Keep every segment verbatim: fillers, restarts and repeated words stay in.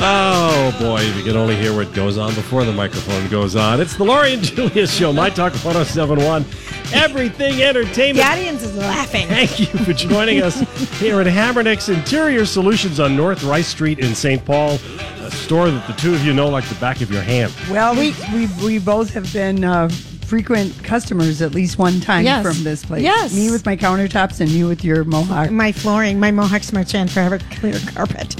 Oh, boy, if you can only hear what goes on before the microphone goes on. It's the Laurie and Julia Show, My Talk one oh seven one, everything entertainment. The audience is laughing. Thank you for joining us here at Habernick's Interior Solutions on North Rice Street in Saint Paul, a store that the two of you know like the back of your hand. Well, we we, we both have been uh, frequent customers at least one time yes. from this place. Yes. Me with my countertops and you with your mohawk. My flooring, my mohawk SmartStrand forever clear carpet.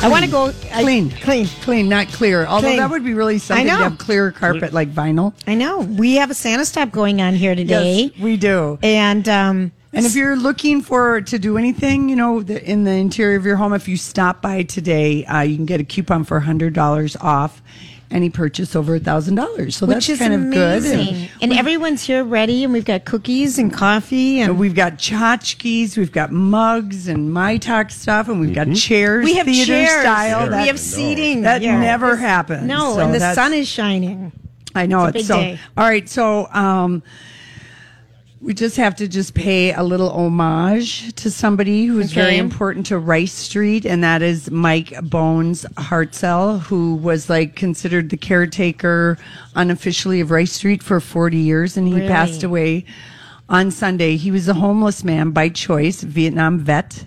I want to go I, clean, clean, clean, not clear. Although clean. That would be really something to have clear carpet like vinyl. I know. We have a Santa stop going on here today. Yes, we do. And um, and if you're looking for to do anything, you know, the, in the interior of your home, if you stop by today, uh, you can get a coupon for one hundred dollars off any purchase over one thousand dollars. So that's kind of good. And, and everyone's here ready, and we've got cookies and coffee. And we've got tchotchkes, we've got mugs and MyTalk stuff, and we've mm-hmm. got chairs, we have theater chairs. Style. Chairs. That, we have seating. That yeah. never it's, happens. No, so and the sun is shining. I know. It's a big so, day. All right, so... Um, We just have to just pay a little homage to somebody who's okay. very important to Rice Street, and that is Mike Bones Hartzell, who was like considered the caretaker unofficially of Rice Street for forty years, and he really? passed away on Sunday. He was a homeless man by choice, Vietnam vet,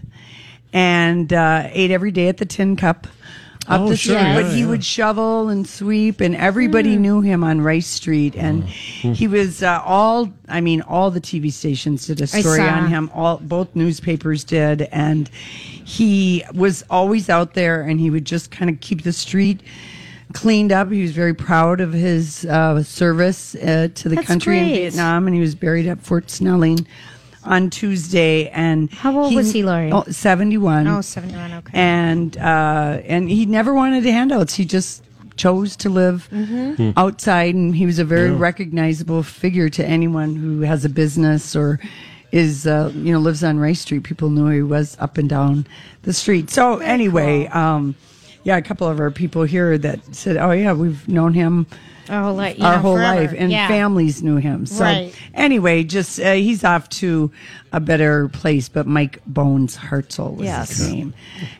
and uh, ate every day at the Tin Cup up oh, the street, sure, yeah, but yeah. he would shovel and sweep, and everybody mm. knew him on Rice Street, and mm. he was uh, all, I mean, all the T V stations did a story on him, all both newspapers did, and he was always out there, and he would just kind of keep the street cleaned up. He was very proud of his uh, service uh, to the That's country great. in Vietnam, and he was buried at Fort Snelling on Tuesday. And how old he, was he, Laurie? Oh, seventy-one. Oh, seventy-one, okay. And uh, and he never wanted handouts. He just chose to live mm-hmm. outside, and he was a very yeah. recognizable figure to anyone who has a business or is uh, you know lives on Rice Street. People knew he was up and down the street. So very anyway, cool. um, yeah, a couple of our people here that said, "Oh yeah, we've known him." Our whole, Our whole life, and yeah. families knew him. So right. anyway, just uh, he's off to a better place. But Mike Bones Hartzell was yes. his name,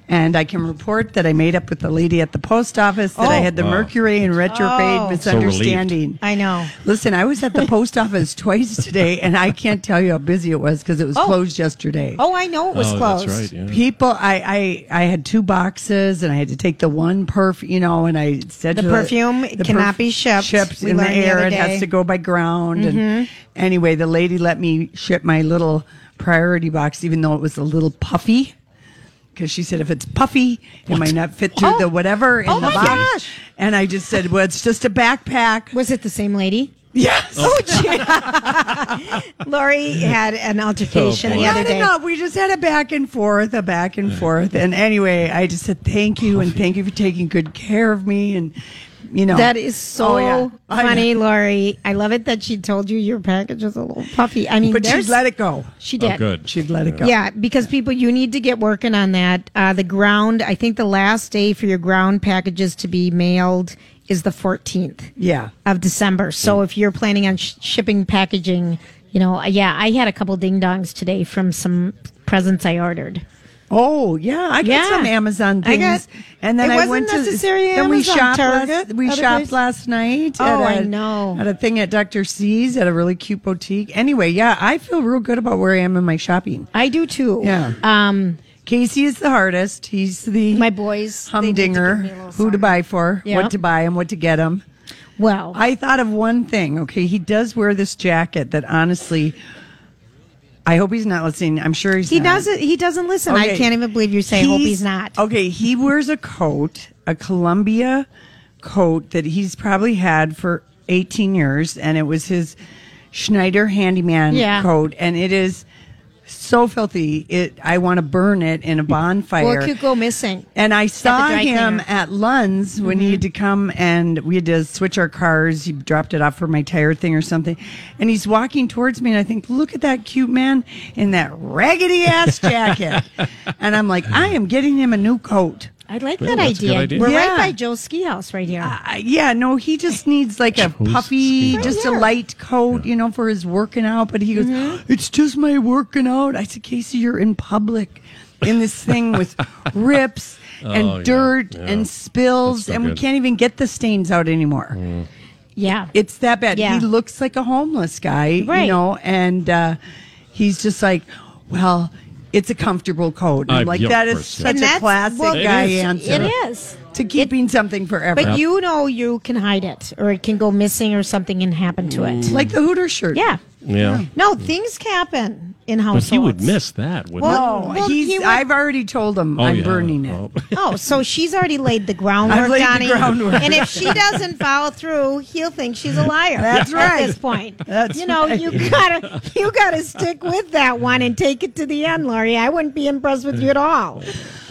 and I can report that I made up with the lady at the post office that oh, I had the wow. Mercury and retrograde oh. misunderstanding. So I know. Listen, I was at the post office twice today, and I can't tell you how busy it was because it was oh. closed yesterday. Oh, I know it was oh, closed. That's right, yeah. People, I, I I had two boxes, and I had to take the one perf, you know, and I said the to perfume the, the cannot perf- be shipped. Ships we in the air. The it has to go by ground. Mm-hmm. And anyway, the lady let me ship my little priority box, even though it was a little puffy, because she said if it's puffy, what? it might not fit through oh. the whatever in oh the box. Gosh. And I just said, well, it's just a backpack. Was it the same lady? Yes. Oh, yeah. Laurie had an altercation oh, the other day. No, no, no. We just had a back and forth, a back and forth. And anyway, I just said thank you, and thank you for taking good care of me. And you know. That is so oh, yeah. funny, Laurie. I love it that she told you your package was a little puffy. I mean, but she let it go. She did. Oh, good. She'd let it go. Yeah, because people, you need to get working on that. Uh, the ground, I think the last day for your ground packages to be mailed is the fourteenth yeah. of December. So yeah. if you're planning on sh- shipping packaging, you know, yeah, I had a couple ding-dongs today from some presents I ordered. Oh, yeah. I got yeah. some Amazon things. I got, and then it wasn't I went necessary to. Then we shopped, last, we shopped last night. Oh, a, I know. At a thing at Doctor C's at a really cute boutique. Anyway, yeah, I feel real good about where I am in my shopping. I do too. Yeah. Um, Casey is the hardest. He's the my boys humdinger. Who to buy for? Yep. What to buy him? What to get him? Well, I thought of one thing. Okay, he does wear this jacket that honestly. I hope he's not listening. I'm sure he's he not. Doesn't, he doesn't listen. Okay. I can't even believe you say he's, hope he's not. Okay, he wears a coat, a Columbia coat that he's probably had for eighteen years, and it was his Schneider handyman yeah. coat, and it is so filthy. It I want to burn it in a bonfire. Well, it could go missing. And I saw at him cleaner. At Lund's when mm-hmm. he had to come, and we had to switch our cars. He dropped it off for my tire thing or something. And he's walking towards me, and I think, look at that cute man in that raggedy-ass jacket. And I'm like, I am getting him a new coat. I like really, that idea. idea. We're yeah. right by Joe's ski house right here. Uh, yeah, no, he just needs like a Joe's puffy, right just here. A light coat, yeah. you know, for his working out. But he goes, mm-hmm. it's just my working out. I said, Casey, you're in public in this thing with rips oh, and dirt yeah, yeah. and spills. So and good. We can't even get the stains out anymore. Mm. Yeah. It's that bad. Yeah. He looks like a homeless guy, right. you know, and uh, he's just like, well... It's a comfortable coat. I'm like, that is such a classic well, guy is, answer. It is. To keeping it, something forever. But you know you can hide it, or it can go missing, or something can happen to it. Mm. Like the Hooter shirt. Yeah. Yeah. yeah. No, things can happen in households. But he would miss that, wouldn't well, he? Well, he's, he would, I've already told him oh, I'm yeah. burning it. Oh. oh, so she's already laid the groundwork, laid Donnie. The groundwork. And if she doesn't follow through, he'll think she's a liar. That's right. At this point. That's you know, right. you gotta you gotta stick with that one and take it to the end, Laurie. I wouldn't be impressed with you at all.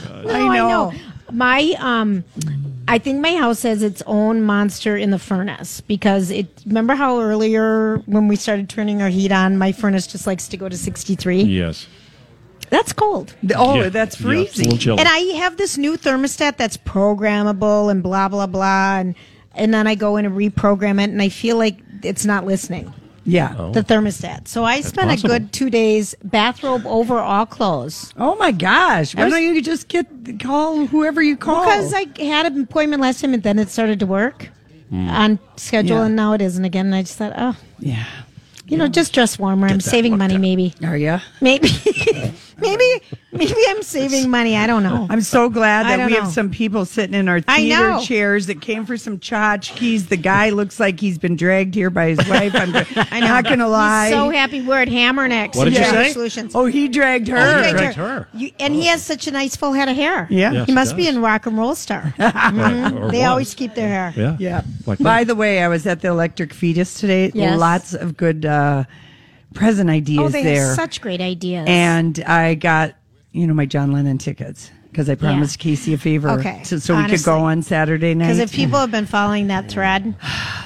Oh, no, I know. I know. My um I think my house has its own monster in the furnace because it remember how earlier when we started turning our heat on, my furnace just likes to go to sixty-three? Yes. That's cold. Oh, yeah. That's freezing. Yeah, and I have this new thermostat that's programmable and blah blah blah and and then I go in and reprogram it and I feel like it's not listening. Yeah. Oh. The thermostat. So I that's spent possible. a good two days bathrobe over all clothes. Oh, my gosh. Why was, don't you just get call whoever you call? Because I had an appointment last time, and then it started to work mm. on schedule, yeah. and now it isn't again. And I just thought, oh. Yeah. You know, just dress warmer. Get I'm saving money, up. maybe. Are you? Maybe. maybe maybe I'm saving money. I don't know. I'm so glad that we know. have some people sitting in our theater chairs that came for some tchotchkes. The guy looks like he's been dragged here by his wife. I'm not going to lie. He's so happy we're at Habernick's. What did yeah. you say? Solutions. Oh, he dragged her. Oh, he dragged, dragged her. her. You, and oh. he has such a nice full head of hair. Yeah. Yes, he must he be in rock and roll star. mm-hmm. or, or they one. always keep their hair. Yeah. yeah. Like by the way, I was at the Electric Fetus today. Yes. Lots of good... Uh, Uh, present ideas oh, they there. Have such great ideas. And I got, you know, my John Lennon tickets because I promised yeah. Casey a favor okay. so, so we could go on Saturday night. Because if people have been following that thread,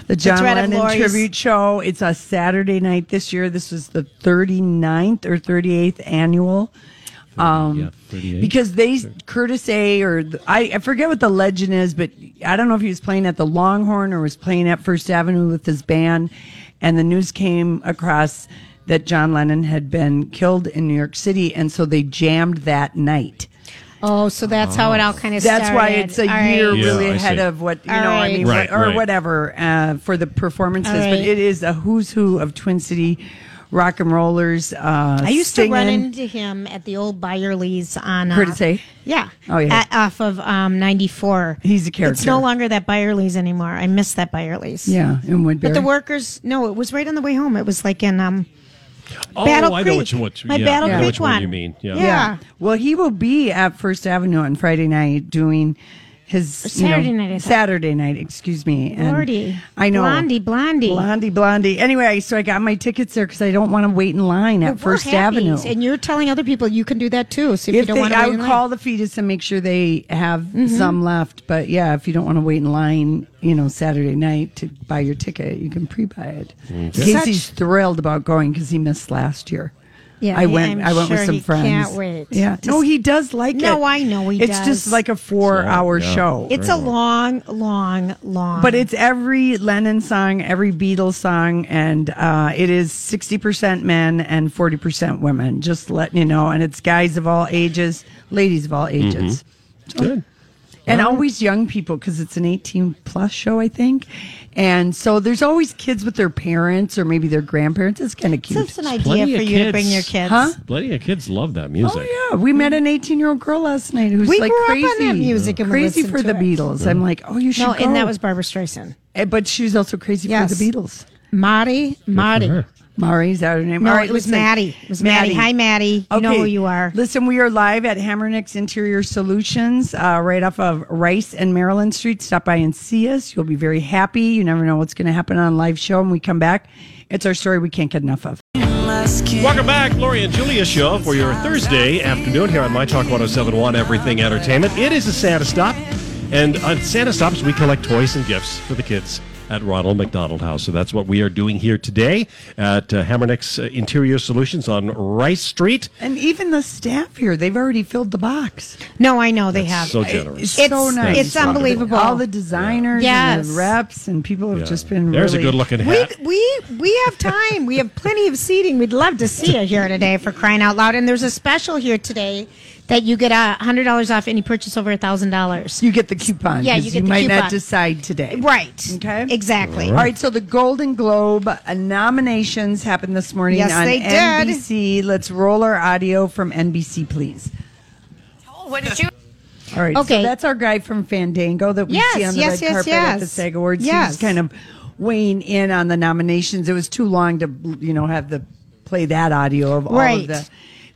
the John the thread Lennon tribute show, it's a Saturday night this year. This is the thirty-ninth or thirty-eighth annual. Um, yeah, because they, Curtis A., or the, I, I forget what the legend is, but I don't know if he was playing at the Longhorn or was playing at First Avenue with his band. And the news came across that John Lennon had been killed in New York City. And so they jammed that night. Oh, so that's oh. how it all kind of that's started. That's why it's a all year right. really yeah, ahead see. of what, you all know, right. I mean, right, or right. whatever uh, for the performances. Right. But it is a who's who of Twin City rock and rollers. Uh, I used singing. to run into him at the old Byerly's on. Uh, Curtis A. Yeah. Oh yeah. At, off of um, ninety-four. He's a character. It's no longer that Byerly's anymore. I miss that Byerly's. Yeah, in Woodbury. But the workers. No, it was right on the way home. It was like in um. Oh, Battle I Creek. know what you want to. My yeah, Battle yeah. Creek one. You mean? Yeah. Yeah. yeah. Well, he will be at First Avenue on Friday night doing. His Saturday you know, night, Saturday night, excuse me. And Lordy, I know, Blondie, Blondie, Blondie, Blondie. Anyway, so I got my tickets there because I don't want to wait in line at well, First Avenue. And you're telling other people you can do that too. So if, if you don't want to, I would call line. the fetus and make sure they have mm-hmm. some left. But yeah, if you don't want to wait in line, you know, Saturday night to buy your ticket, you can pre-buy it. Mm-hmm. Casey's Such- thrilled about going because he missed last year. Yeah, I went. I'm I went sure with some he friends. Can't wait. Yeah, just, no, he does like no, it. No, I know he it's does. It's just like a four-hour so, yeah, show. It's a long, long, long. But it's every Lennon song, every Beatles song, and uh, it is sixty percent men and forty percent women. Just letting you know, and it's guys of all ages, ladies of all ages. Mm-hmm. So, good. and oh. always young people, because it's an eighteen plus show, I think. And so there's always kids with their parents or maybe their grandparents. It's kind of cute. So it's an idea for you kids. to bring your kids. Huh? Plenty of kids love that music. Oh, yeah. We met an eighteen-year-old girl last night who's we like grew crazy. Up on that music and crazy for the it. Beatles. Yeah. I'm like, oh, you should No, go. And that was Barbra Streisand. But she was also crazy yes. for the Beatles. Marty. Marty. Mari, is that her name? No, right, it was listen. Maddie. It was Maddie. Maddie. Hi, Maddie. You okay. know who you are. Listen, we are live at Habernick's Interior Solutions, uh, right off of Rice and Maryland Street. Stop by and see us. You'll be very happy. You never know what's going to happen on a live show when we come back. It's our story we can't get enough of. Welcome back, Laurie and Julia Show, for your Thursday afternoon here on My Talk one oh seven one, Everything Entertainment. It is a Santa Stop, and on Santa Stops, we collect toys and gifts for the kids at Ronald McDonald House. So that's what we are doing here today at uh, Habernick's uh, Interior Solutions on Rice Street. And even the staff here, they've already filled the box. No, I know they that's have. So generous. It's, it's so nice. It's unbelievable. All the designers yeah. yes. and the reps and people have yeah. just been There's really... There's a good-looking hat. We, we, we have time. We have plenty of seating. We'd love to see you here today, for crying out loud. And there's a special here today that you get one hundred dollars off any purchase over one thousand dollars. You get the coupon. Yeah, you get you the might coupon. Not decide today. Right. Okay? Exactly. All right. All right, so the Golden Globe nominations happened this morning yes, on they did. N B C. Let's roll our audio from N B C, please. Oh, what did you... All right, okay. So that's our guy from Fandango that we yes, see on the yes, red yes, carpet yes. at the SAG Awards. Yes. He's kind of weighing in on the nominations. It was too long to, you know, have the play that audio of all right. of the...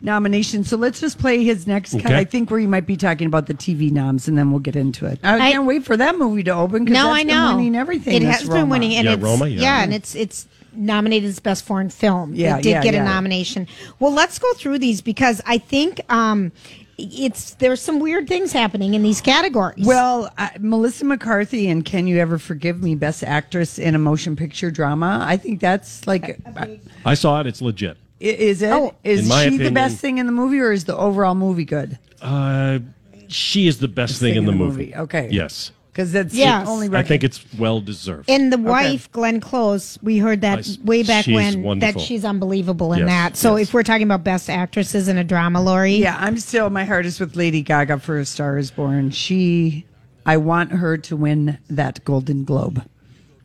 nomination. So let's just play his next okay. cut. I think where he might be talking about the T V noms, and then we'll get into it. I, I can't wait for that movie to open because no, that's I been know. winning everything. It has Roma. been winning, and yeah, it's Roma, yeah. yeah, and it's it's nominated as best foreign film. Yeah, it did yeah, get yeah. a nomination. Well, let's go through these because I think um, it's there's some weird things happening in these categories. Well, uh, Melissa McCarthy and Can You Ever Forgive Me, Best Actress in a Motion Picture Drama. I think that's like a, a big... I saw it. It's legit. Is it? Oh, is she opinion, the best thing in the movie, or is the overall movie good? Uh, she is the best, best thing, thing in the, in the movie. movie. Okay. Yes. Because that's yes. the only record. I think it's well deserved. And the wife, okay. Glenn Close, we heard that I, way back when wonderful. that she's unbelievable in yes. that. So yes. if we're talking about best actresses in a drama, Laurie. Yeah, I'm still, my heart is with Lady Gaga for A Star Is Born. She, I want her to win that Golden Globe.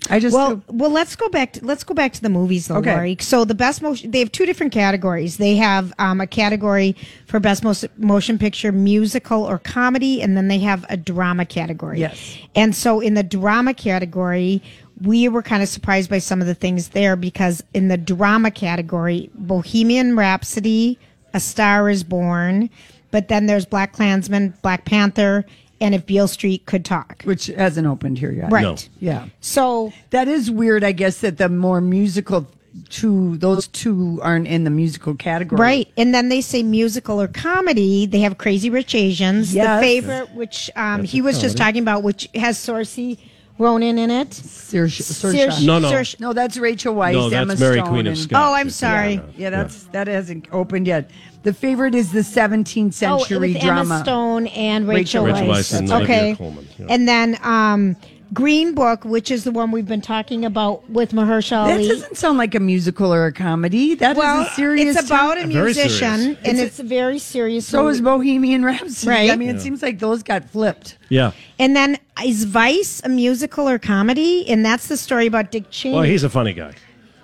I just well, go- well. Let's go back. To, let's go back to the movies, though, okay. Laurie. So the best motion. They have two different categories. They have um, a category for best mo- motion picture, musical or comedy, and then they have a drama category. Yes. And so in the drama category, we were kind of surprised by some of the things there because in the drama category, Bohemian Rhapsody, A Star Is Born, but then there's Black Klansman, Black Panther. And If Beale Street Could Talk. Which hasn't opened here yet. Right. No. Yeah. So that is weird, I guess, that the more musical two, those two aren't in the musical category. Right. And then they say musical or comedy. They have Crazy Rich Asians, yes. The Favorite, which um, he was comedy. just talking about, which has Saoirse Ronan in it. Saoirse. Saoirse. No, no. Saoirse. No, that's Rachel Weisz. No, that's Emma Mary Stone Queen of Scots. Oh, I'm sorry. Yeah, no. yeah that's yeah. that hasn't opened yet. The Favorite is the seventeenth century oh, with drama. Emma Stone and Rachel, Rachel Weisz. Weisz and okay. Coleman. Yeah. And then um, Green Book, which is the one we've been talking about with Mahershala Ali. That doesn't sound like a musical or a comedy. That well, is a serious It's about term. a musician, and it's, it's a very serious So movie. is Bohemian Rhapsody. Right? I mean, yeah. it seems like those got flipped. Yeah. And then is Vice a musical or comedy? And that's the story about Dick Cheney. Well, he's a funny guy.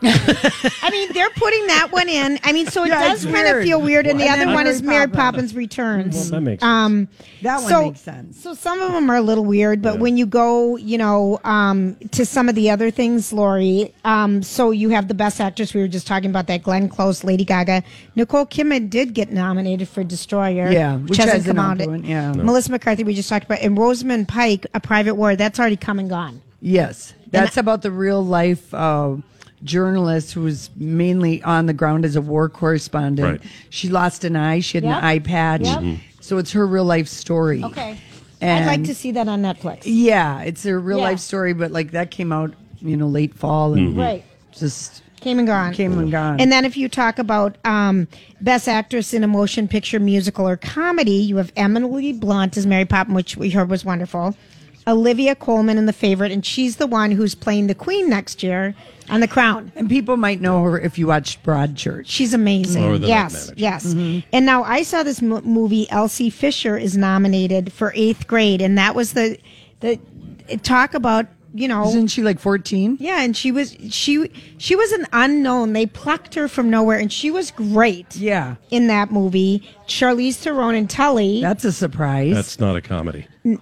I mean, they're putting that one in. I mean, so it yeah, does kind of feel weird. And well, the and other one Mary is Mary Poppins, Poppins Returns. Well, that makes sense. Um, that one so, makes sense. So some of them are a little weird, but yeah. when you go, you know, um, to some of the other things, Laurie, um, so you have the best actress. We were just talking about that. Glenn Close, Lady Gaga. Nicole Kidman did get nominated for Destroyer. Yeah, which, which hasn't come out. Yeah. No. Melissa McCarthy, we just talked about. And Rosamund Pike, A Private War. That's already come and gone. Yes. That's and, about the real life... Uh, journalist who was mainly on the ground as a war correspondent. Right. She lost an eye. She had yep. an eye patch. Yep. Mm-hmm. So it's her real life story. Okay. And I'd like to see that on Netflix. Yeah. It's a real yeah. life story, but like that came out, you know, late fall. And mm-hmm. Right. Just... Came and gone. Came and gone. And then if you talk about um, Best Actress in a Motion Picture, Musical, or Comedy, you have Emily Blunt as Mary Poppins, which we heard was wonderful. Olivia Colman in The Favorite, and she's the one who's playing the Queen next year on The Crown. And people might know her if you watched Broadchurch. She's amazing. Mm-hmm. Yes, yes. Mm-hmm. And now I saw this m- movie, Elsie Fisher is nominated for eighth grade, and that was the the talk about, you know. Isn't she like fourteen? Yeah, and she was she she was an unknown. They plucked her from nowhere, and she was great. Yeah, in that movie, Charlize Theron and Tully. That's a surprise. That's not a comedy. N-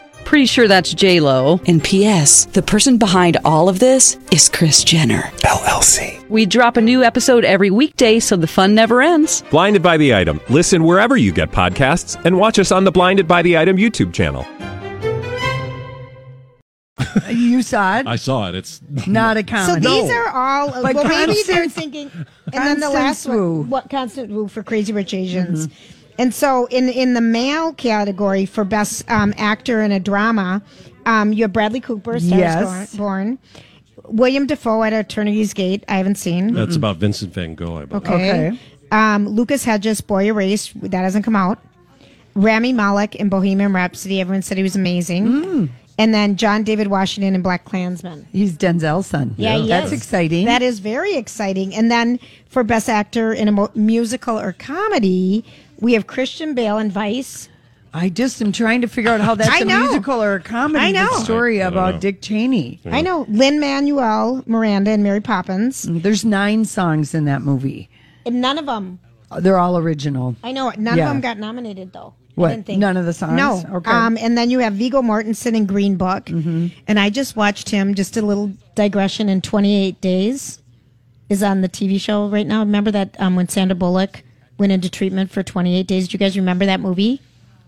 Pretty sure that's J-Lo. And P S the person behind all of this is Kris Jenner, L L C. We drop a new episode every weekday so the fun never ends. Blinded by the Item. Listen wherever you get podcasts and watch us on the Blinded by the Item YouTube channel. You saw it? I saw it. It's not a comedy. So these no. are all, like well, maybe they're thinking, and then the last woo. one, what Constant Woo for Crazy Rich Asians. Mm-hmm. And so in, in the male category for best um, actor in a drama, um, you have Bradley Cooper, Star yes. Is Born, William Dafoe at Eternity's Gate, I haven't seen. That's mm-hmm. about Vincent Van Gogh, I believe. Okay. okay. Um, Lucas Hedges, Boy Erased, that hasn't come out. Rami Malek in Bohemian Rhapsody, everyone said he was amazing. Mm. And then John David Washington in Black Klansman. He's Denzel's son. Yeah, yeah. He That's is. exciting. That is very exciting. And then for best actor in a mo- musical or comedy, we have Christian Bale in Vice. I just am trying to figure out how that's a musical or a comedy. I know. The story I, I about know. Dick Cheney. Yeah. I know. Lin-Manuel Miranda and Mary Poppins. There's nine songs in that movie. And none of them. They're all original. I know. None yeah. of them got nominated, though. What? I didn't think. None of the songs? No. Okay. Um, and then you have Viggo Mortensen in Green Book. Mm-hmm. And I just watched him, just a little digression, in twenty-eight days is on the T V show right now. Remember that um, when Sandra Bullock went into treatment for twenty-eight days. Do you guys remember that movie?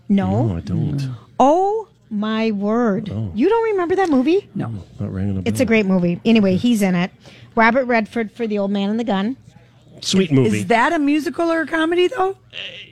No? No, I don't. Oh, my word. Oh. You don't remember that movie? No. Not ringing a bell. It's a great movie. Anyway, he's in it. Robert Redford for The Old Man and the Gun. Sweet movie. Is that a musical or a comedy, though?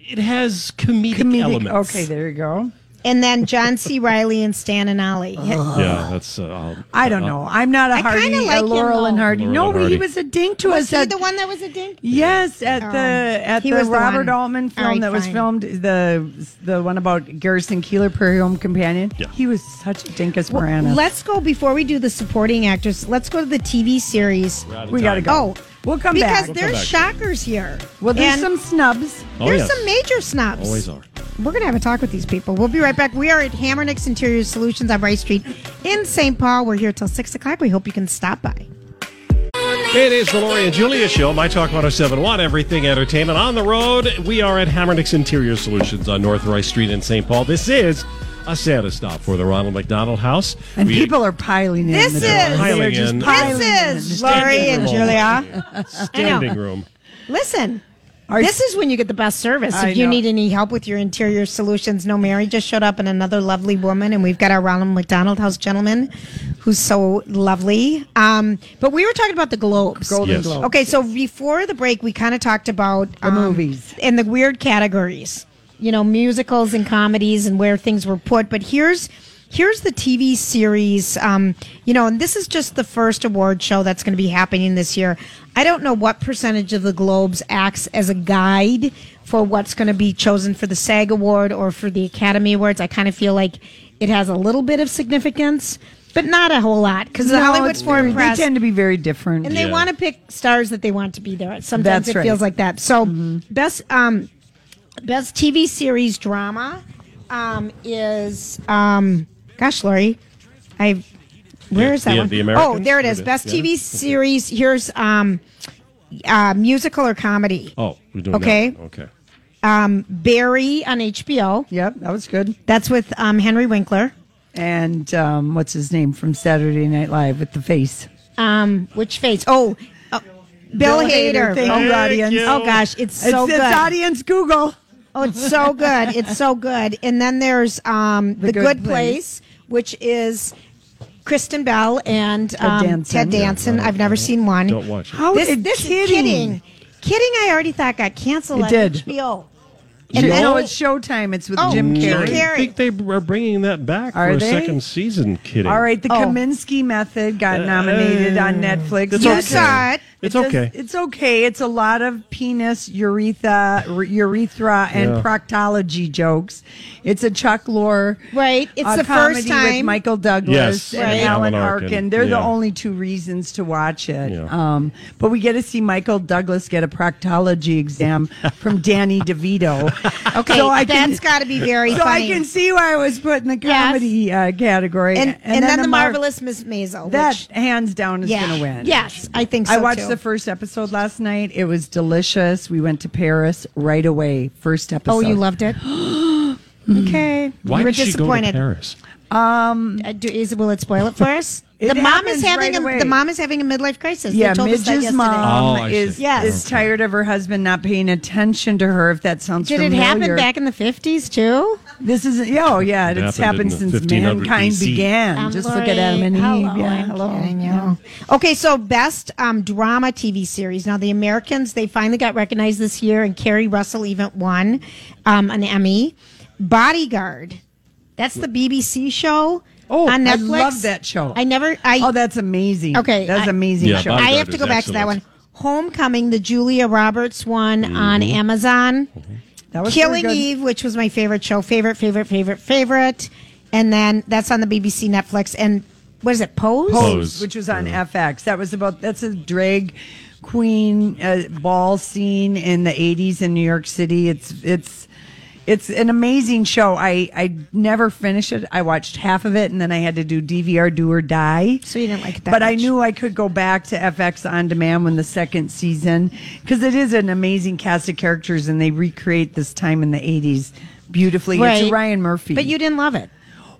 It has comedic, comedic elements. Okay, there you go. And then John C. Reilly and Stan and Ollie. Uh, yeah, that's. Uh, I'll, I don't I'll, know. I'm not a Hardy, like a Laurel and Hardy. Laurel no, and Hardy. He was a dink to was us. Was he the one that was a dink? Yes, at oh, the at the Robert the Altman film right, that fine. was filmed, the the one about Garrison Keillor, Prairie Home Companion. Yeah. He was such a dinkus Moranis. Well, let's go, before we do the supporting actors, let's go to the T V series. We got to go. Oh. We'll come because back. Because there's we'll shockers here. Well, there's and some snubs. Oh, there's yes. some major snubs. Always are. We're going to have a talk with these people. We'll be right back. We are at Habernick's Interior Solutions on Rice Street in Saint Paul. We're here till six o'clock. We hope you can stop by. It is the Laurie and Julia Show, My Talk one oh seven point one, everything entertainment. On the road, we are at Habernick's Interior Solutions on North Rice Street in Saint Paul. This is a Santa stop for the Ronald McDonald House. And we, people are piling in. This is, piling in. Piling this is Laurie and Julia. Standing room. Listen, are this you, is when you get the best service. I if you know. need any help with your interior solutions, no, Mary just showed up and another lovely woman, and we've got our Ronald McDonald House gentleman who's so lovely. Um, but we were talking about the Globes. Golden yes. Globes. Okay, so before the break, we kind of talked about um, the movies and the weird categories. You know, musicals and comedies and where things were put. But here's here's the T V series, um, you know, and this is just the first award show that's going to be happening this year. I don't know what percentage of the Globes acts as a guide for what's going to be chosen for the SAG Award or for the Academy Awards. I kind of feel like it has a little bit of significance, but not a whole lot, because no, the Hollywood Foreign Press, they tend to be very different. And yeah. they want to pick stars that they want to be there. Sometimes that's it right. feels like that. So mm-hmm. best... Um, Best T V series drama um, is, um, gosh, Laurie, I where yeah, is that yeah, one? The Americans? Oh, there it is. It Best is, T V yeah. series. Here's um, uh, musical or comedy. Oh, we're doing okay. That. Okay. um, Barry on H B O. Yep, that was good. That's with um, Henry Winkler. And um, what's his name from Saturday Night Live with the face? Um, which face? Oh, uh, Bill, Bill Hader. Hader. Oh, audience. You. Oh, gosh, it's so it's, good. It's audience Google. Oh, it's so good. It's so good. And then there's um, The, the Good, Good Place, Place, which is Kristen Bell and um, Danson. Ted Danson. Yeah, I've never seen one. Don't watch it. How this, is this kidding? Is kidding. Kidding, I already thought got canceled it on did. H B O. And then, no, it's Showtime. It's with oh, Jim Carrey. I think they are bringing that back are for they? a second season, kidding. All right, The oh. Kaminsky Method got uh, nominated on Netflix. It's you okay. saw it. It's, it's okay. A, it's okay. It's a lot of penis, urethra, urethra and yeah. proctology jokes. It's a Chuck Lorre right. It's uh, the comedy first time with Michael Douglas yes. and right. Alan Arkin. Arkin. They're yeah. the only two reasons to watch it. Yeah. Um, but we get to see Michael Douglas get a proctology exam from Danny DeVito. Okay, so I that's got to be very so funny. So I can see why I was put in the comedy yes. uh, category. And, and, and, and then, then the, the Mar- Marvelous Miss Maisel. That, which, hands down, is yeah. going to win. Yes, I think so, I watched too. the first episode last night. It was delicious. We went to Paris right away. First episode. Oh, you loved it? Okay. Why we were did she disappointed. go to Paris? Um, uh, do, is, will it spoil it for us? It the mom is having right a, the mom is having a midlife crisis. Yeah, Midge's mom oh, is yes. is tired of her husband not paying attention to her. If that sounds did familiar. It happen back in the fifties too? This is oh yeah, it it's happened, happened since mankind B C began. Um, Just Laurie, look at Adam and hello, Eve. Yeah, hello. Yeah. Okay, so best um, drama T V series. Now the Americans they finally got recognized this year, and Carrie Russell even won um, an Emmy. Bodyguard. That's the B B C show. Oh, on Netflix. I love that show. I never. I, oh, that's amazing. Okay, that's I, amazing yeah, show. Bodyguard I have to go back excellent. to that one. Homecoming, the Julia Roberts one mm-hmm. on Amazon. Mm-hmm. That was Killing Eve, which was my favorite show, favorite, favorite, favorite, favorite, and then that's on the B B C Netflix. And what is it? Pose, Pose, which was on yeah. F X. That was about. That's a drag queen uh, ball scene in the eighties in New York City. It's it's. It's an amazing show. I, I never finished it. I watched half of it, and then I had to do D V R, do or die. So you didn't like it that But much. I knew I could go back to F X On Demand when the second season, because it is an amazing cast of characters, and they recreate this time in the eighties beautifully. Right. It's Ryan Murphy. But you didn't love it.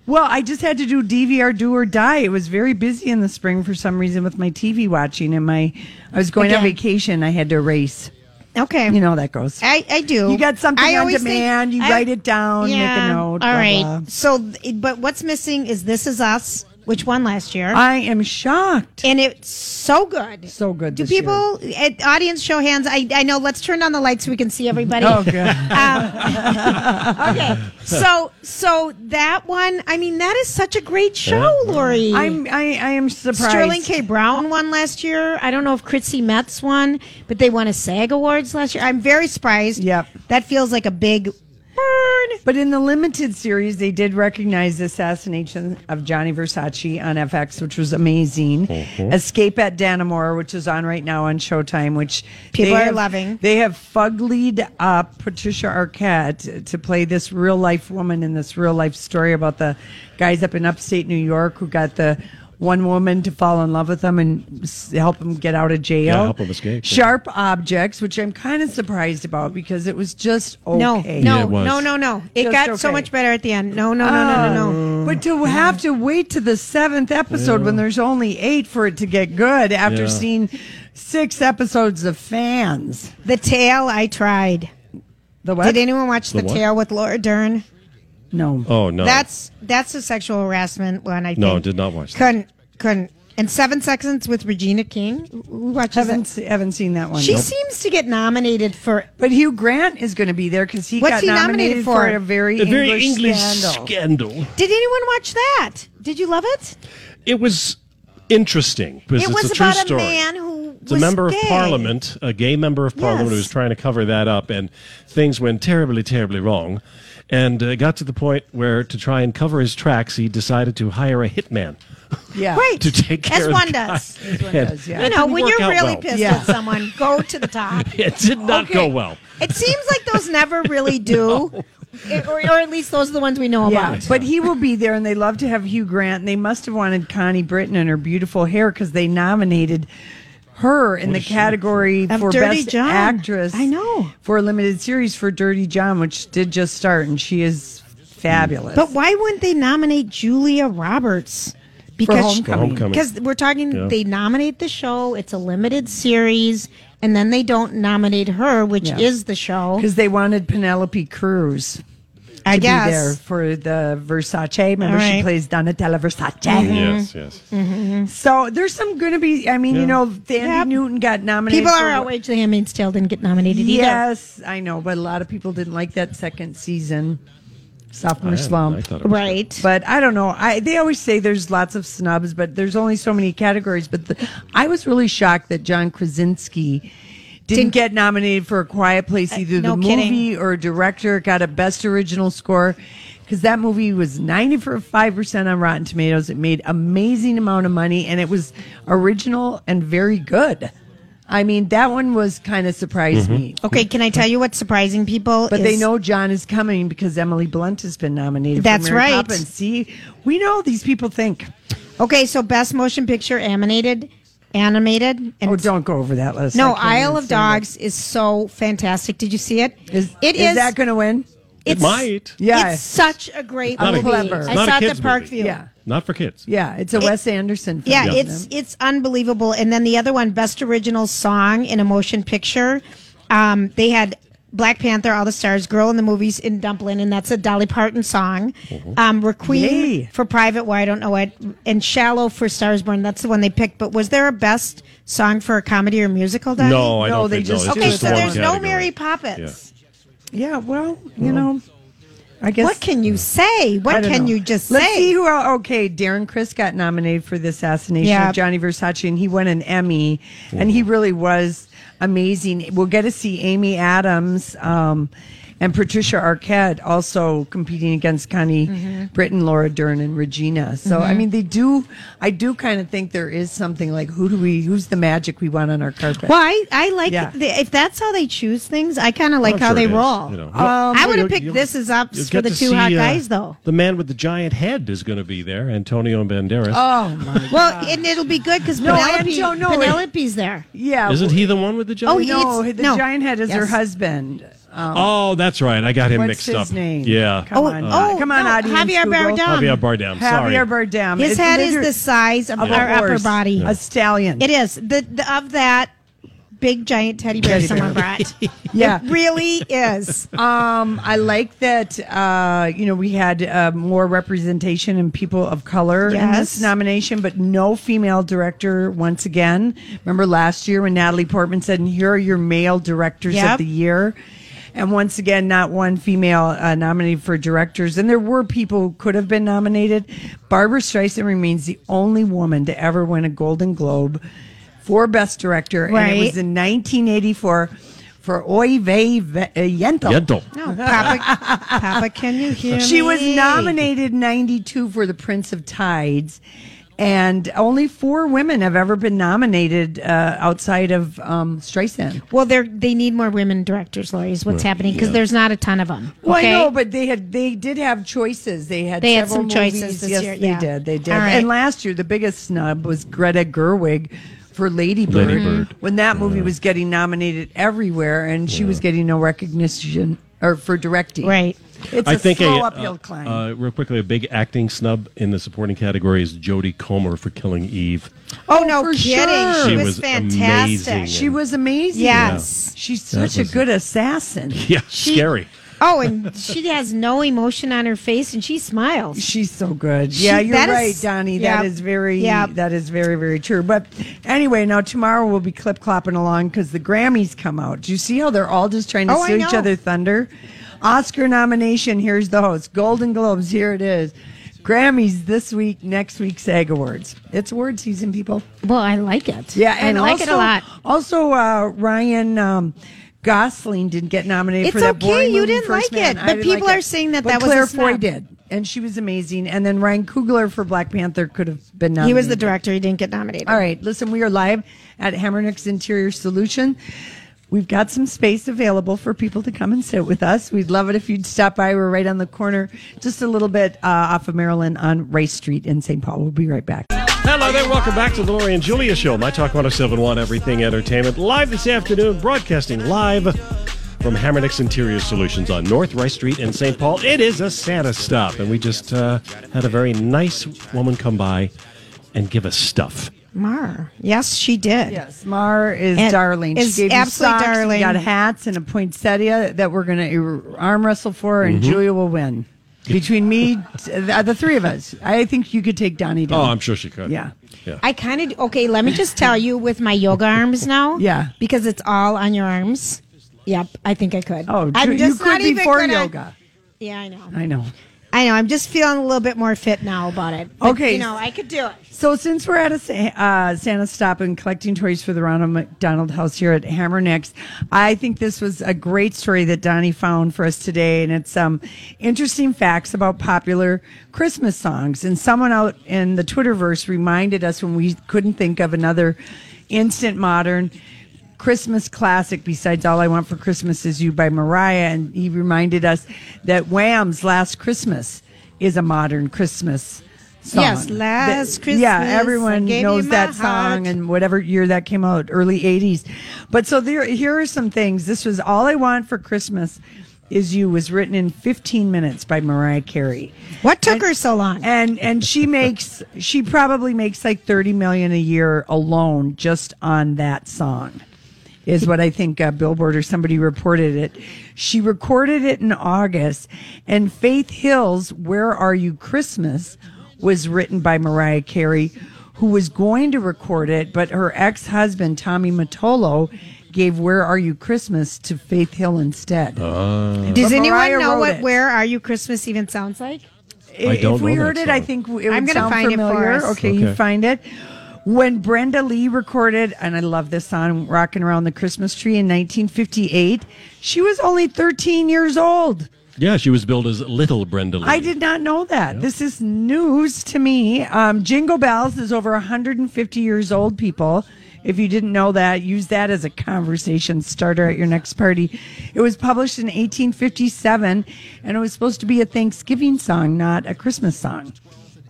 Well, I just had to do D V R, do or die. It was very busy in the spring for some reason with my T V watching, and my I was going Again. on vacation. I had to race. Okay. You know how that goes. I, I do. You got something I on demand, think, you I, write it down, yeah, make a note. All blah, right. Blah. So, but what's missing is This Is Us, which won last year. I am shocked. And it's so good. So good do this people, year. Do people, audience show hands, I I know, let's turn on the lights so we can see everybody. Oh, good. um, okay. So, so that one, I mean, that is such a great show, yeah. Laurie. I'm, I, I am surprised. Sterling K. Brown won last year. I don't know if Chrissy Metz won, but they won a SAG Awards last year. I'm very surprised. Yep. That feels like a big... Burn. But in the limited series, they did recognize the assassination of Gianni Versace on F X, which was amazing. Mm-hmm. Escape at Dannemora, which is on right now on Showtime, which people are have, loving. They have fuglied up Patricia Arquette to play this real life woman in this real life story about the guys up in upstate New York who got the one woman to fall in love with them and help them get out of jail. Yeah, help them escape. Sharp yeah. Objects, which I'm kind of surprised about because it was just okay. No, no, yeah, no, no, no. It just got okay. so much better at the end. No, no, no, uh, no, no, no. But to have to wait to the seventh episode yeah. when there's only eight for it to get good after yeah. seeing six episodes of fans. The Tale I tried. The what? Did anyone watch The, the Tale with Laura Dern? No. Oh, no. That's that's a sexual harassment one, I think. No, did not watch that. Couldn't. Couldn't. And Seven Seconds with Regina King. Who watches haven't, se- haven't seen that one. She nope. seems to get nominated for... But Hugh Grant is going to be there because he What's got he nominated, nominated for? for a very a English, very English scandal. scandal. Did anyone watch that? Did you love it? It was interesting. Because it it's was a about true a man who... It's a member gay. of parliament, a gay member of parliament yes. who was trying to cover that up, and things went terribly, terribly wrong. And it uh, got to the point where, to try and cover his tracks, he decided to hire a hitman. Yeah. Right. To take care As of one does. As one does, yeah. You know, when you're really well. pissed yeah. at someone, go to the top. It did not okay. go well. It seems like those never really do. No. It, or, or at least those are the ones we know yeah, about. But he will be there, and they love to have Hugh Grant. And they must have wanted Connie Britton and her beautiful hair because they nominated... her in the category for Best Actress. I know. For a limited series for Dirty John, which did just start, and she is fabulous. But why wouldn't they nominate Julia Roberts? Because for Homecoming. Because we're talking, yeah. They nominate the show, it's a limited series, and then they don't nominate her, which yeah. is the show. Because they wanted Penelope Cruz. I guess. Be there for the Versace. Remember, right. She plays Donatella Versace. Mm-hmm. Yes, yes. Mm-hmm. So there's some going to be, I mean, yeah. you know, Thandie yep. Newton got nominated. People are outraged The Handmaid's Tale didn't get nominated yes, either. Yes, I know, but a lot of people didn't like that second season. Sophomore slump. Right. Good. But I don't know. I They always say there's lots of snubs, but there's only so many categories. But the, I was really shocked that John Krasinski Didn't, didn't get nominated for A Quiet Place, either uh, no the movie kidding. or director. Got a Best Original Score because that movie was ninety-five percent on Rotten Tomatoes. It made amazing amount of money, and it was original and very good. I mean, that one was kind of surprised mm-hmm. me. Okay, can I tell you what's surprising people? But is, they know John is coming because Emily Blunt has been nominated. That's for Mary right. Poppins. See, we know these people think. Okay, so Best Motion Picture animated. Animated. And oh, don't go over that list. No, Isle of Dogs it. is so fantastic. Did you see it? Is, it is, is that going to win? It's, it might. Yeah, it's such a great movie. Clever. I saw it at the Parkview. Yeah. Not for kids. Yeah, it's a it, Wes Anderson film. Yeah, yeah, it's it's unbelievable. And then the other one, Best Original Song in a Motion Picture. Um, they had Black Panther, All the Stars, Girl in the Movies, in Dumplin', and that's a Dolly Parton song. Mm-hmm. Um, Requiem Yay. for Private Why, I don't know what, and Shallow for Star Is Born. That's the one they picked. But was there a best song for a comedy or musical, Donnie? No, I don't no, they think just no. Okay, just so there's category. no Mary Poppins. Yeah, yeah well, you well, know, I guess. What can you say? What can know. you just Let's say? Let's see who else. Okay, Darren Criss got nominated for The Assassination yeah. of Gianni Versace, and he won an Emmy, mm-hmm. and he really was amazing. We'll get to see Amy Adams um, and Patricia Arquette also competing against Connie mm-hmm. Britton, Laura Dern, and Regina. So mm-hmm. I mean, they do. I do kind of think there is something like who do we? Who's the magic we want on our carpet? Well, I, I like yeah. the, if that's how they choose things. I kind of like I'm how sure they roll. You know. um, I would have picked you'll, This Is Up for the two see, hot guys, uh, though. The man with the giant head is going to be there, Antonio Banderas. Oh my God! Well, and it'll be good because no, Penelope, Anto, no, Penelope's there. Yeah, isn't he the one with the giant? Oh, no, the no. giant head is yes. her husband. Um, oh, that's right. I got him mixed up. What's his name? Yeah. Come oh, on, uh, oh, come on, no, audience. Javier Bardem. Javier Bardem. Sorry. Javier Bardem. His it's head is the size of yeah. our yeah. upper body. Yeah. A stallion. It is. The, the of that big giant teddy bear someone brought. yeah, it really is. Um, I like that. Uh, you know, we had uh, more representation in people of color yes. in this nomination, but no female director once again. Remember last year when Natalie Portman said, "And here are your male directors yep. of the year." And once again, not one female uh, nominated for directors. And there were people who could have been nominated. Barbra Streisand remains the only woman to ever win a Golden Globe for Best Director. Right. And it was in nineteen eighty-four for Oy Vey Yentl. Yentl. No, Papa, Papa, can you hear me? She was nominated in ninety-two for The Prince of Tides. And only four women have ever been nominated uh, outside of um, Streisand. Well, they they need more women directors, Laurie, is what's well, happening, because yeah. there's not a ton of them. Well, okay? I know, but they had they did have choices. They had they had some movies. choices this yes, year. They yeah. did. They did. Right. And last year, the biggest snub was Greta Gerwig for Lady Bird, Lady Bird. when that movie yeah. was getting nominated everywhere, and she yeah. was getting no recognition or for directing. Right. It's I a think slow a, uphill uh, climb. Uh, real quickly, a big acting snub in the supporting category is Jodie Comer for Killing Eve. Oh, no for kidding. Sure. She, she was, was fantastic. Amazing. She was amazing. Yes. Yeah. She's such a good assassin. Yeah, she, scary. Oh, and she has no emotion on her face, and she smiles. She's so good. Yeah, she, you're right, is, Donnie. Yep, that is very, yep. that is very, very true. But anyway, now tomorrow we'll be clip-clopping along because the Grammys come out. Do you see how they're all just trying to oh, steal each other thunder? Oscar nomination, here's the host. Golden Globes, here it is. Grammys this week, next week, SAG Awards. It's award season, people. Well, I like it. Yeah, and I like also, it a lot. Also, uh, Ryan um, Gosling didn't get nominated it's for that okay, boring movie. It's okay, you didn't First like Man. it, but people like are it. saying that but that was Claire a snub. Foy did, and she was amazing. And then Ryan Coogler for Black Panther could have been nominated. He was the director. He didn't get nominated. All right, listen, we are live at Habernick's Interior Solutions. We've got some space available for people to come and sit with us. We'd love it if you'd stop by. We're right on the corner, just a little bit uh, off of Maryland on Rice Street in Saint Paul. We'll be right back. Hello there, welcome back to the Laurie and Julia Show, My Talk one oh seven point one, Everything Entertainment, live this afternoon, broadcasting live from Habernick's Interior Solutions on North Rice Street in Saint Paul. It is a Santa stop, and we just uh, had a very nice woman come by and give us stuff. Mar. Yes, she did. Yes, Mar is and darling. She is gave absolutely socks, darling. We got hats and a poinsettia that we're going to arm wrestle for, and mm-hmm. Julia will win. Between me, the three of us, I think you could take Donnie down. Oh, I'm sure she could. Yeah. yeah. I kind of, okay, let me just tell you with my yoga arms now. Yeah. Because it's all on your arms. Yep, I think I could. Oh, I'm just you not could before gonna, yoga. Yeah, I know. I know. I know. I'm just feeling a little bit more fit now about it. But, okay. You know, I could do it. So since we're at a uh, Santa stop and collecting toys for the Ronald McDonald House here at Habernick's, I think this was a great story that Donnie found for us today. And it's some um, interesting facts about popular Christmas songs. And someone out in the Twitterverse reminded us when we couldn't think of another instant modern Christmas classic besides All I Want for Christmas Is You by Mariah, and he reminded us that Wham's Last Christmas is a modern Christmas song. Yes, Last that, Christmas. Yeah, everyone knows that heart. song and whatever year that came out, early eighties. But so there, here are some things. This was All I Want for Christmas Is You was written in fifteen minutes by Mariah Carey. What took and, her so long? And and she makes she probably makes like thirty million dollars a year alone just on that song. Is what I think uh, Billboard or somebody reported it. She recorded it in August, and Faith Hill's Where Are You Christmas was written by Mariah Carey, who was going to record it, but her ex-husband, Tommy Mottola, gave Where Are You Christmas to Faith Hill instead. Uh. Does but anyone Mariah know what it. Where Are You Christmas even sounds like? I don't if we know heard it, song. I think it would I'm gonna sound find familiar. It for us. Okay, okay, you find it. When Brenda Lee recorded, and I love this song, Rockin' Around the Christmas Tree in nineteen fifty-eight, she was only thirteen years old. Yeah, she was billed as Little Brenda Lee. I did not know that. Yep. This is news to me. Um, Jingle Bells is over one hundred fifty years old, people. If you didn't know that, use that as a conversation starter at your next party. It was published in eighteen fifty-seven, and it was supposed to be a Thanksgiving song, not a Christmas song.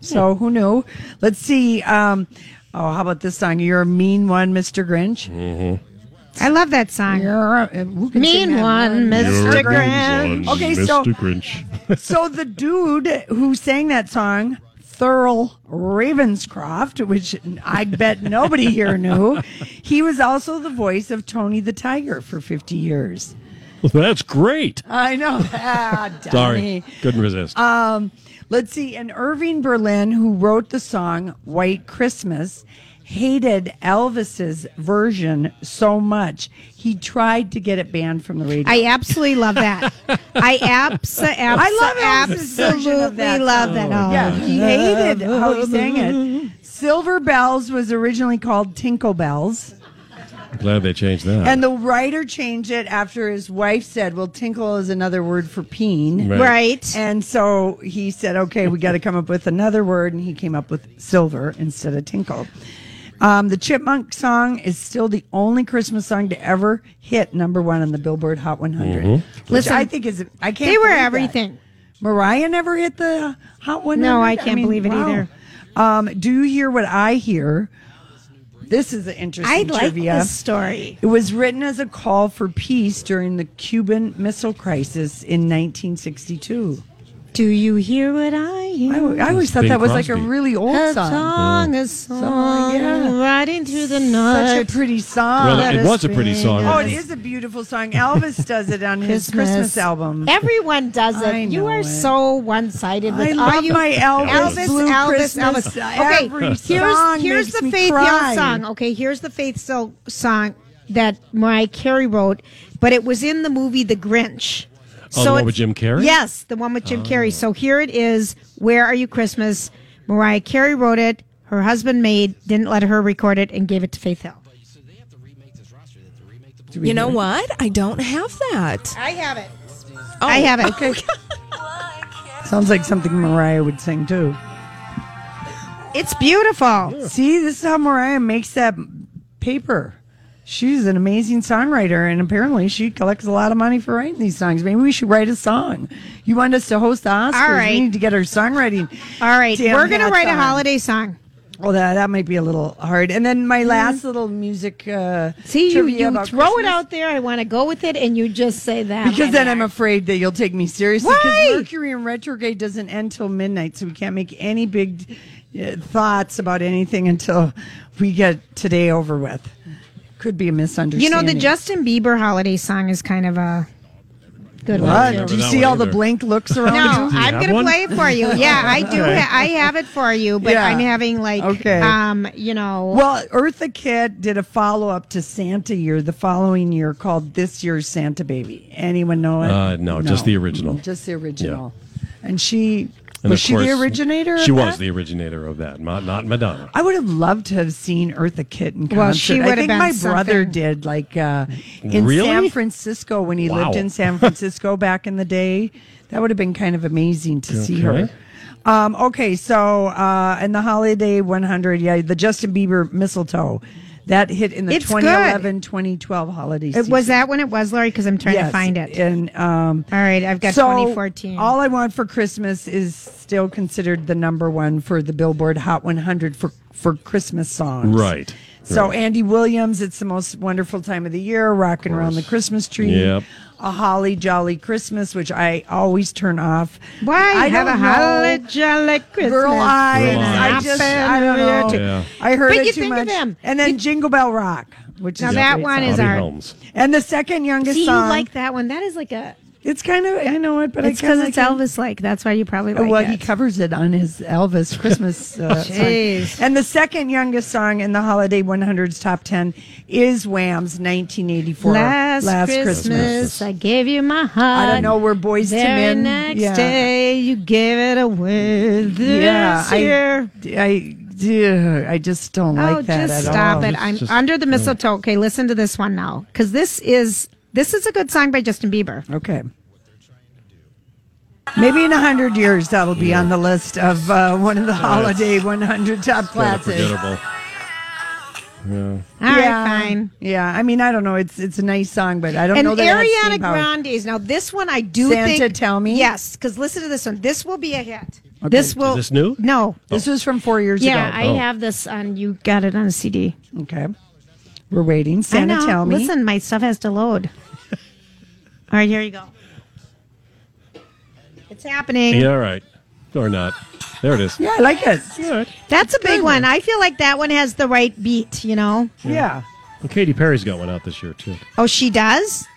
So who knew? Let's see. Um... Oh, how about this song? You're a mean one, Mister Grinch. Mm-hmm. I love that song. You're a mean one, Mister Grinch. Okay, so Mister Grinch. So the dude who sang that song, Thurl Ravenscroft, which I bet nobody here knew, he was also the voice of Tony the Tiger for fifty years. Well, that's great. I know. Ah, sorry, couldn't resist. Um. Let's see, and Irving Berlin, who wrote the song White Christmas, hated Elvis's version so much, he tried to get it banned from the radio. I absolutely love that. I abs- abs- I love Elvis's absolutely version of that. love that. Oh. Yeah, he hated how he sang it. Silver Bells was originally called Tinkle Bells. I'm glad they changed that. And the writer changed it after his wife said, well, tinkle is another word for peen. Right. right. And so he said, okay, we got to come up with another word. And he came up with silver instead of tinkle. Um, the Chipmunk song is still the only Christmas song to ever hit number one on the Billboard Hot one hundred. Mm-hmm. Listen, I think is, I can't they were everything. That. Mariah never hit the Hot one hundred. No, I can't I mean, believe it wow. either. Um, do you hear what I hear? This is an interesting I trivia. I like this story. It was written as a call for peace during the Cuban Missile Crisis in nineteen sixty-two. Do you hear what I hear? I, I always thought that was like a really old a song. song. A song, a song, yeah. Riding through the night. Such a pretty song. Well, it, it was a pretty song. Oh, it is a beautiful song. Elvis does it on his Christmas album. Everyone does it. I you are it. so one-sided. With I love all you, my Elvis, Elvis, Blue Elvis, Elvis. Elvis. Okay, Every here's, song here's the Faith Hill song. Okay, here's the Faith Hill song that Mariah Carey wrote, but it was in the movie The Grinch. Oh, so the one with Jim Carrey? Yes, the one with Jim oh. Carrey. So here it is, Where Are You Christmas? Mariah Carey wrote it. Her husband made, didn't let her record it, and gave it to Faith Hill. You know what? I don't have that. I have it. Oh, I have it. Okay. Sounds like something Mariah would sing, too. It's beautiful. Yeah. See, this is how Mariah makes that paper. She's an amazing songwriter, and apparently she collects a lot of money for writing these songs. Maybe we should write a song. You want us to host the Oscars? All right. We need to get our songwriting. All right, we're going to write on. a holiday song. Well, that, that might be a little hard. And then my last mm-hmm. little music uh, See, you, you about throw Christmas. It out there. I want to go with it, and you just say that. Because then I'm afraid that you'll take me seriously. Because Mercury in retrograde doesn't end till midnight, so we can't make any big uh, thoughts about anything until we get today over with. Could be a misunderstanding. You know, the Justin Bieber holiday song is kind of a... Good one. Did you see all either. the blank looks around? No, you? I'm going to play it for you. Yeah, I do. Right. Ha- I have it for you, but yeah. I'm having like, okay. um, you know. Well, Eartha Kitt did a follow-up to Santa Year the following year called This Year's Santa Baby. Anyone know it? Uh, no, no, just the original. Just the original. Yeah. And she... And was she course, the originator? She of was that? the originator of that, not Madonna. I would have loved to have seen Eartha Kitt in concert. Well, she would I think have my something. brother did, like uh, in really? San Francisco when he wow. lived in San Francisco back in the day. That would have been kind of amazing to okay. see her. Um, okay, so uh, and the Holiday one hundred, yeah, the Justin Bieber Mistletoe. That hit in the it's twenty eleven twenty twelve holiday season. It was that when it was, Laurie? Because I'm trying yes, to find it. And um, all right, I've got so twenty fourteen. All I Want for Christmas is still considered the number one for the Billboard Hot one hundred for, for Christmas songs. Right. So right. Andy Williams, It's the Most Wonderful Time of the Year, Rockin' Around the Christmas Tree, yep. A Holly Jolly Christmas, which I always turn off. Why I have a Holly Jolly Christmas? Girl eyes. I just, I don't know. Yeah. I heard but it you too think much. Of them. And then you, Jingle Bell Rock, which now is that one is our Holmes. And the second youngest See, song. See, you like that one. That is like a... It's kind of, I know it, but it's I kind of... It's because it's Elvis-like. That's why you probably like well, it. Well, he covers it on his Elvis Christmas uh, Jeez. song. And the second youngest song in the Holiday one hundred's top ten is Wham's nineteen eighty-four. Last, Last Christmas, Christmas, I gave you my heart. I don't know, we're boys to men. The next yeah. day, you gave it away this yeah, I, year. I, yeah, I just don't oh, like that at all. Oh, just stop it. I'm just, under the mistletoe. Yeah. Okay, listen to this one now, because this is... This is a good song by Justin Bieber. Okay. Maybe in one hundred years that'll be yeah. on the list of uh, one of the Holiday one hundred top classics. Forgettable. Yeah. All right, yeah. fine. Yeah, I mean, I don't know. It's it's a nice song, but I don't and know that Ariana Grande's. Now, this one I do Santa think... Santa Tell Me? Yes, because listen to this one. This will be a hit. Okay. This will... Is this new? No. Oh. This was from four years yeah, ago. Yeah, I oh. have this on... You got it on a C D. Okay. We're waiting. Santa, tell me. Listen, my stuff has to load. All right, here you go. It's happening. Yeah, all right. Or not. There it is. Yeah, I like it. Good. That's a big Good one. one. I feel like that one has the right beat, you know? Yeah. yeah. Well, Katy Perry's got one out this year, too. Oh, she does?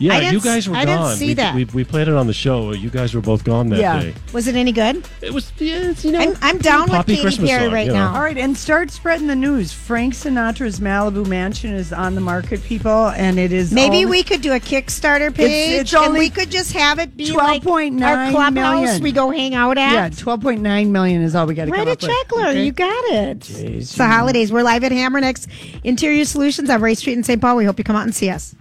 Yeah, you guys were I gone. I didn't see we, that. We, we played it on the show. You guys were both gone that yeah. day. Was it any good? It was, yeah, it's, you know. I'm, I'm down with Katy Perry song, right you know. now. All right, and start spreading the news. Frank Sinatra's Malibu Mansion is on the market, people, and it is. Maybe only, we could do a Kickstarter page, it's, it's and we could just have it be like our clubhouse we go hang out at. Yeah, twelve point nine million dollars is all we got to come up with. Write a check, Laurie. Okay. You got it. Jeez, it's the holidays. Know. We're live at Habernick's Interior Solutions on Rice Street in Saint Paul. We hope you come out and see us.